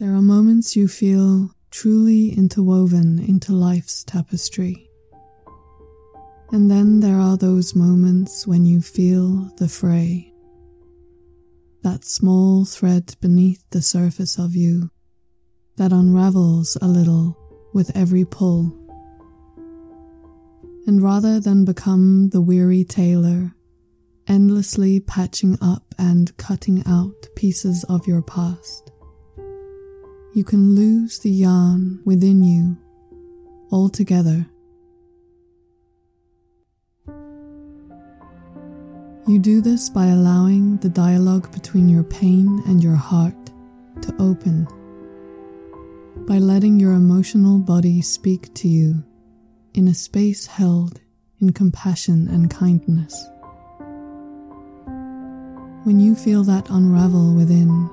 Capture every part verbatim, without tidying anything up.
There are moments you feel truly interwoven into life's tapestry. And then there are those moments when you feel the fray. That small thread beneath the surface of you that unravels a little with every pull. And rather than become the weary tailor, endlessly patching up and cutting out pieces of your past, you can lose the yarn within you altogether. You do this by allowing the dialogue between your pain and your heart to open, by letting your emotional body speak to you in a space held in compassion and kindness. When you feel that unravel within,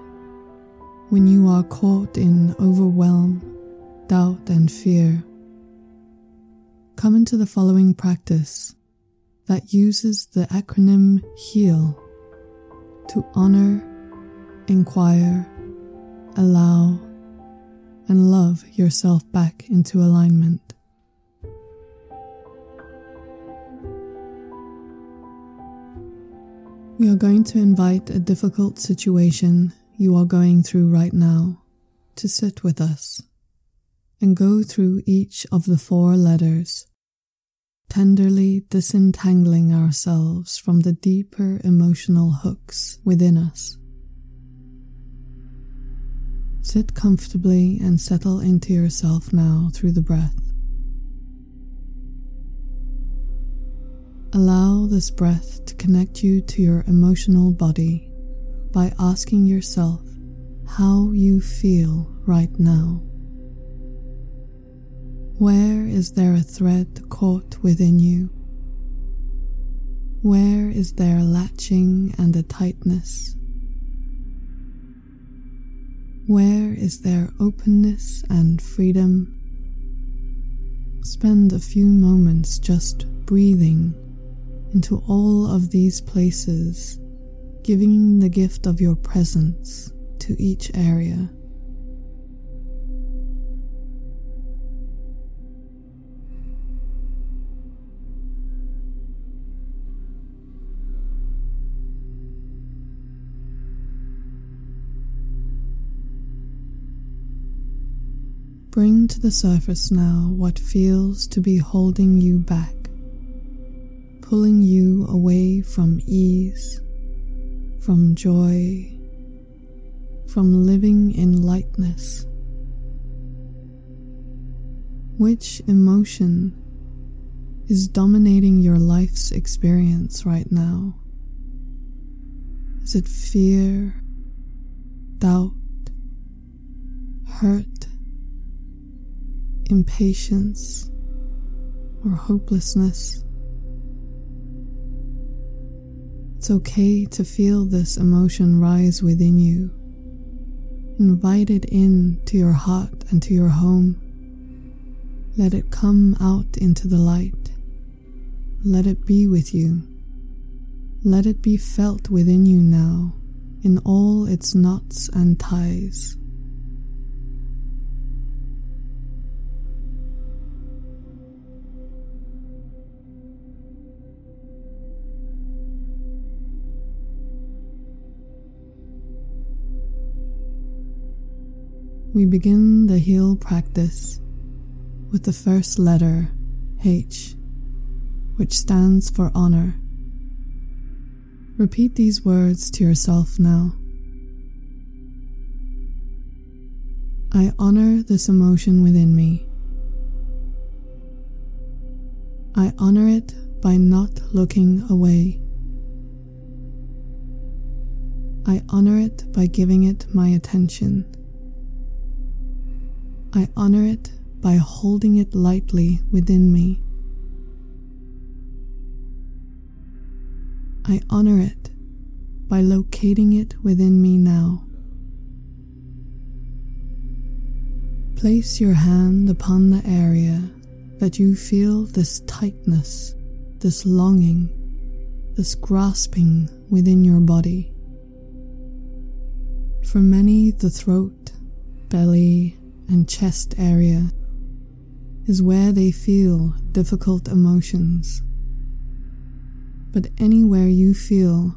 when you are caught in overwhelm, doubt, and fear, come into the following practice that uses the acronym HEAL to honor, inquire, allow, and love yourself back into alignment. We are going to invite a difficult situation you are going through right now to sit with us and go through each of the four letters, tenderly disentangling ourselves from the deeper emotional hooks within us. Sit comfortably and settle into yourself now through the breath. Allow this breath to connect you to your emotional body by asking yourself how you feel right now. Where is there a thread caught within you? Where is there latching and a tightness? Where is there openness and freedom? Spend a few moments just breathing into all of these places, giving the gift of your presence to each area. Bring to the surface now what feels to be holding you back, pulling you away from ease, from joy, from living in lightness. Which emotion is dominating your life's experience right now? Is it fear, doubt, hurt, impatience, or hopelessness? It's okay to feel this emotion rise within you. Invite it in to your heart and to your home. Let it come out into the light. Let it be with you. Let it be felt within you now, in all its knots and ties. We begin the HEAL practice with the first letter, H, which stands for honor. Repeat these words to yourself now. I honor this emotion within me. I honor it by not looking away. I honor it by giving it my attention. I honor it by holding it lightly within me. I honor it by locating it within me now. Place your hand upon the area that you feel this tightness, this longing, this grasping within your body. For many, the throat, belly, and chest area is where they feel difficult emotions. But anywhere you feel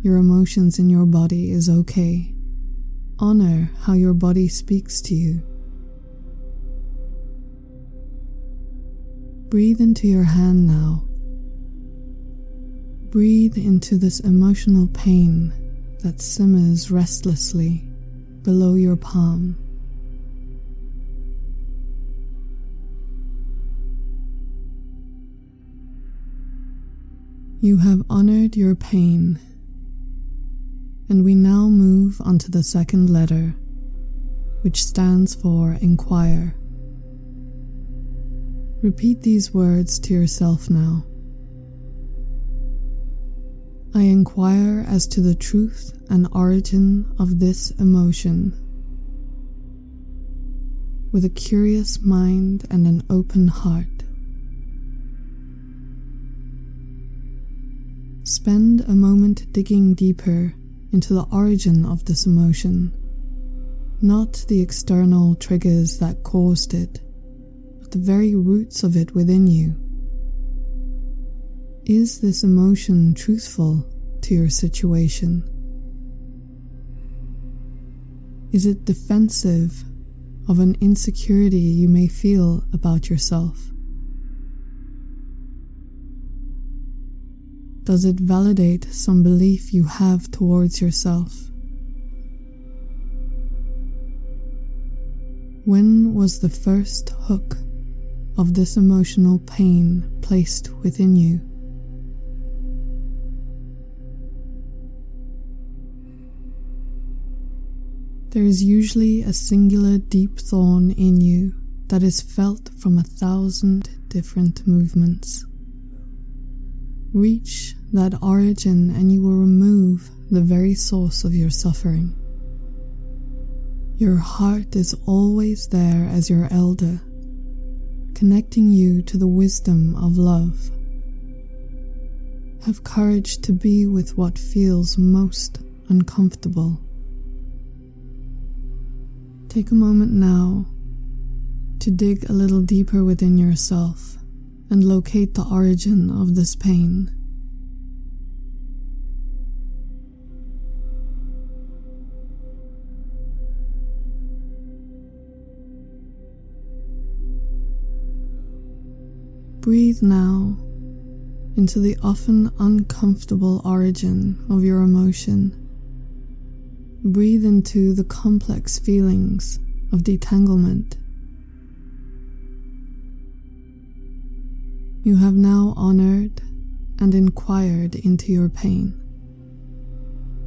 your emotions in your body is okay. Honor how your body speaks to you. Breathe into your hand now. Breathe into this emotional pain that simmers restlessly below your palm. You have honored your pain, and we now move onto the second letter, which stands for inquire. Repeat these words to yourself now. I inquire as to the truth and origin of this emotion. With a curious mind and an open heart, spend a moment digging deeper into the origin of this emotion, not the external triggers that caused it, but the very roots of it within you. Is this emotion truthful to your situation? Is it defensive of an insecurity you may feel about yourself? Does it validate some belief you have towards yourself? When was the first hook of this emotional pain placed within you? There is usually a singular deep thorn in you that is felt from a thousand different movements. Reach that origin and you will remove the very source of your suffering. Your heart is always there as your elder, connecting you to the wisdom of love. Have courage to be with what feels most uncomfortable. Take a moment now to dig a little deeper within yourself and locate the origin of this pain. Breathe now into the often uncomfortable origin of your emotion. Breathe into the complex feelings of detanglement. You have now honored and inquired into your pain.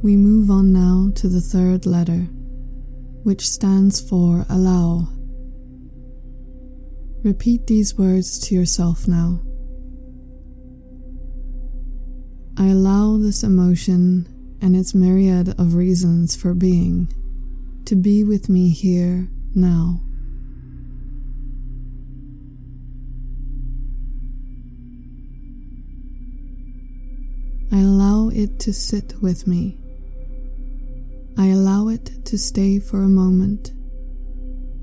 We move on now to the third letter, which stands for allow. Repeat these words to yourself now. I allow this emotion and its myriad of reasons for being to be with me here now. I allow it to sit with me. I allow it to stay for a moment,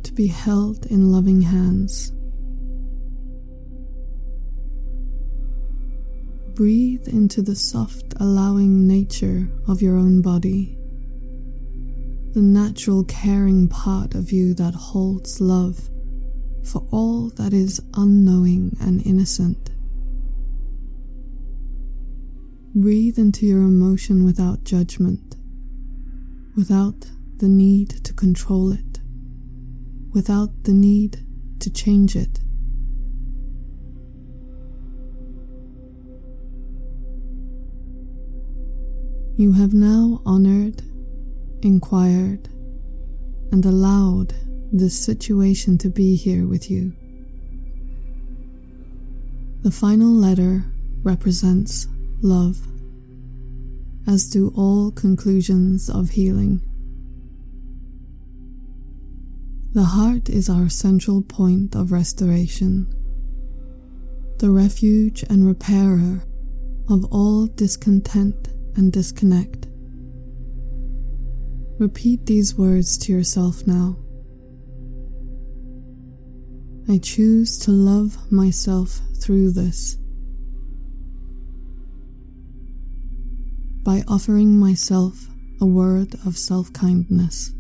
to be held in loving hands. Breathe into the soft, allowing nature of your own body, the natural caring part of you that holds love for all that is unknowing and innocent. Breathe into your emotion without judgment, without the need to control it, without the need to change it. You have now honored, inquired, and allowed this situation to be here with you. The final letter represents love, as do all conclusions of healing. The heart is our central point of restoration, the refuge and repairer of all discontent and disconnect. Repeat these words to yourself now. I choose to love myself through this. By offering myself a word of self-kindness.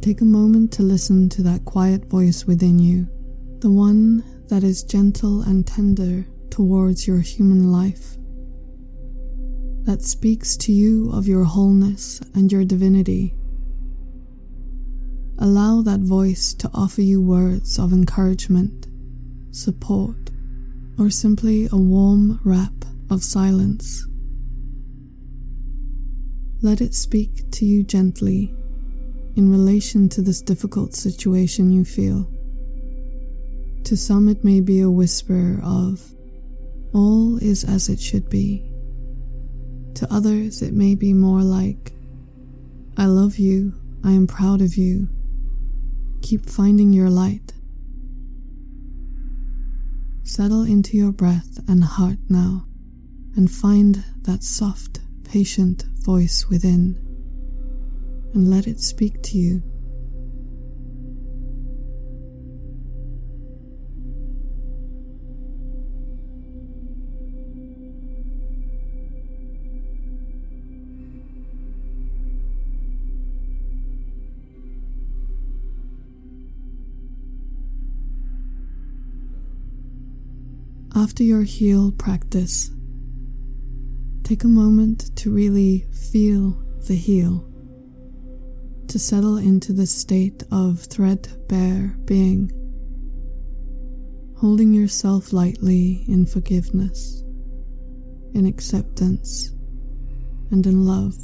Take a moment to listen to that quiet voice within you, the one that is gentle and tender towards your human life, that speaks to you of your wholeness and your divinity. Allow that voice to offer you words of encouragement, support, or simply a warm wrap of silence. Let it speak to you gently in relation to this difficult situation you feel. To some it may be a whisper of, all is as it should be. To others it may be more like, I love you, I am proud of you. Keep finding your light. Settle into your breath and heart now, and find that soft, patient voice within, and let it speak to you. After your HEAL practice, take a moment to really feel the HEAL. To settle into this state of threadbare being, holding yourself lightly in forgiveness, in acceptance, and in love.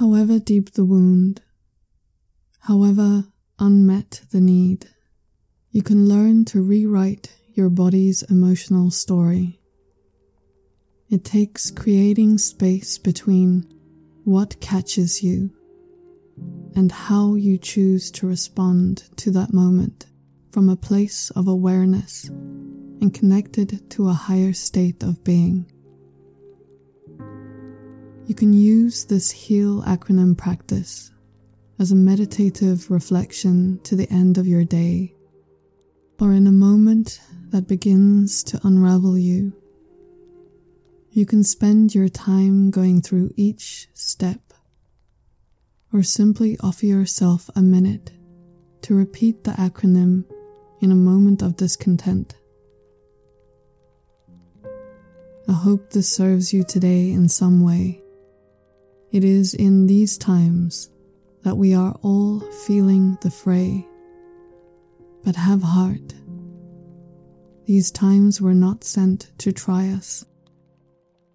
However deep the wound, however unmet the need, you can learn to rewrite your body's emotional story. It takes creating space between what catches you and how you choose to respond to that moment from a place of awareness and connected to a higher state of being. You can use this HEAL acronym practice as a meditative reflection to the end of your day, or in a moment that begins to unravel you. You can spend your time going through each step, or simply offer yourself a minute to repeat the acronym in a moment of discontent. I hope this serves you today in some way. It is in these times that we are all feeling the fray, but have heart. These times were not sent to try us,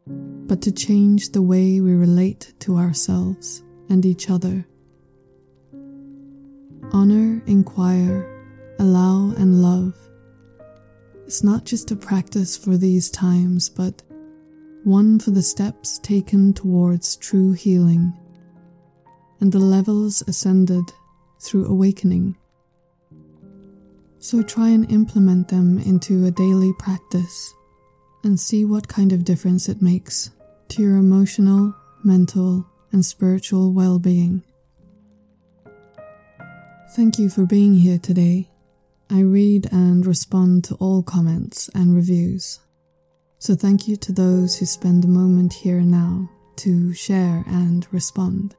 but to change the way we relate to ourselves and each other. Honor, inquire, allow, and love. It's not just a practice for these times, but one for the steps taken towards true healing, and the levels ascended through awakening. So try and implement them into a daily practice and see what kind of difference it makes to your emotional, mental, and spiritual well-being. Thank you for being here today. I read and respond to all comments and reviews. So thank you to those who spend a moment here now to share and respond.